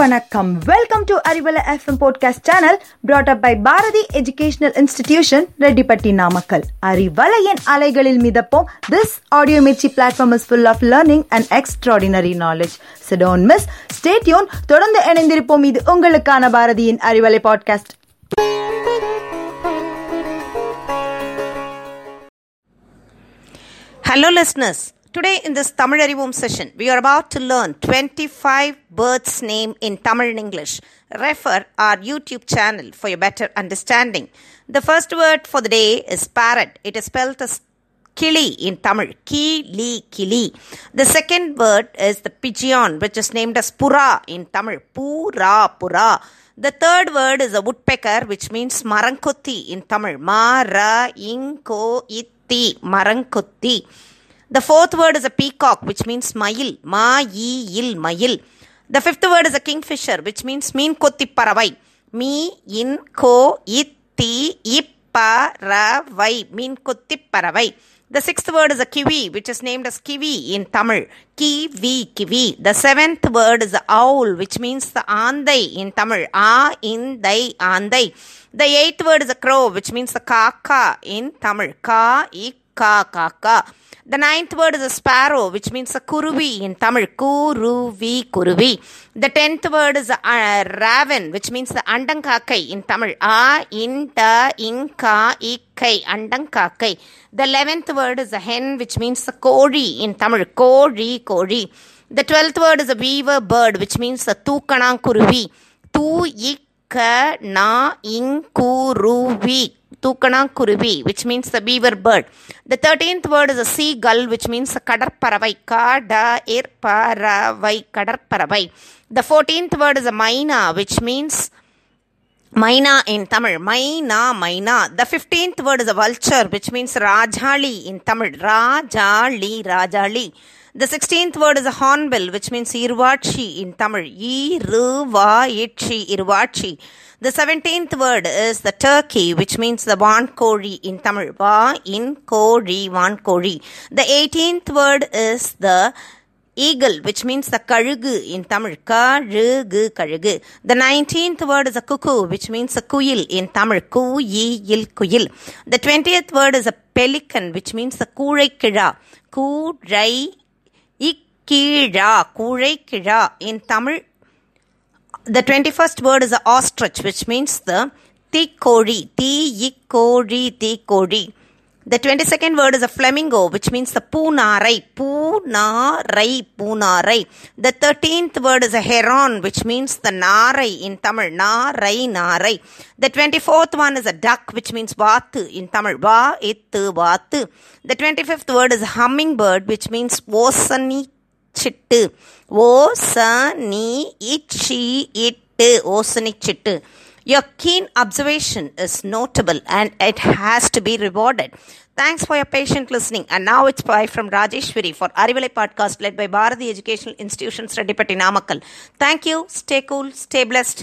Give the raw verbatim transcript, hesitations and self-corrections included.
வணக்கம். Welcome to Arivalai FM podcast channel brought up by Bharathi educational institution, Rettipatti, Namakkal. அறிவலையின் அலைகளில் மிதப்போம். This audio mirchi platform is full of learning and extraordinary knowledge. So don't miss, stay tuned. தொடர்ந்து இணைந்திருப்போம். இது உங்களுக்கான பாரதியின் Arivalai podcast. Hello listeners. Today in this Tamil Arivom session, we are about to learn twenty-five birds' name in Tamil and English. Refer our YouTube channel for your better understanding. The first word for the day is parrot. It is spelled as kili in Tamil. Kili, kili. The second word is the pigeon, which is named as pura in Tamil. Pura, pura. The third word is a woodpecker, which means marankothi in Tamil. Mara, inko, itti, marankothi. The fourth word is a peacock, which means mayil. Ma-yi-il, mayil. The fifth word is a kingfisher, which means meen-kothi-paravai. Mi-in-ko-itti-i-paravai. Meen-kothi-paravai. The sixth word is a kiwi, which is named as kiwi in Tamil. Kiwi, kiwi. The seventh word is the owl, which means the aandai in Tamil. A-in-dai, aandai. The eighth word is a crow, which means the kaka in Tamil. Ka-ik-ka-ka-ka. The ninth word is a sparrow, which means a kuruvi in Tamil. Kuruvi, kuruvi. The tenth word is a uh, raven, which means the andangkakai in Tamil. A, in, ta, in, ka, ikkai, andangkakai. The eleventh word is a hen, which means the kori in Tamil. Kori, kori. The twelfth word is a weaver bird, which means the thookanankuruvi. Thoo-ik-ka-na-ing-kuruvi. Thookanankuruvi, which means the beaver bird. The thirteenth word is a seagull, which means a kadarparavai. Kada-ir-paravai, kadarparavai. The fourteenth word is a maina, which means maina in Tamil. Maina, maina. The fifteenth word is a vulture, which means rajali in Tamil. Rajali, rajali. The sixteenth word is a hornbill, which means irvachi in Tamil. Irvachi, irvachi. The seventeenth word is the turkey, which means the vankori in Tamil. Va in kori, vankori. The eighteenth word is the eagle, which means the karugu in Tamil. Karugu, karugu. The nineteenth word is a cuckoo, which means a kuil in Tamil. Kuyil, kuyil. The twentieth word is a pelican, which means the kuraikira. Kurai Kira, kurai kira in Tamil. The twenty-first word is the ostrich, which means the tikori, tikori, tikori. The twenty-second word is a flamingo, which means the punarai, punarai, punarai. The thirteenth word is a heron, which means the narai in Tamil, narai, narai. The twenty-fourth one is a duck, which means vaathu in Tamil, va, ittu, vaathu. The twenty-fifth word is a hummingbird, which means osani. சிட்டு ஓ சனி இச்சி இட்டு ஓசனி சிட்டு. Your keen observation is notable and it has to be rewarded. Thanks for your patient listening. And now it's bye from Rajeshwari for Arivalai podcast led by Bharathi Educational Institutions, Reddipatti, Namakkal. Thank you. Stay cool. Stay blessed.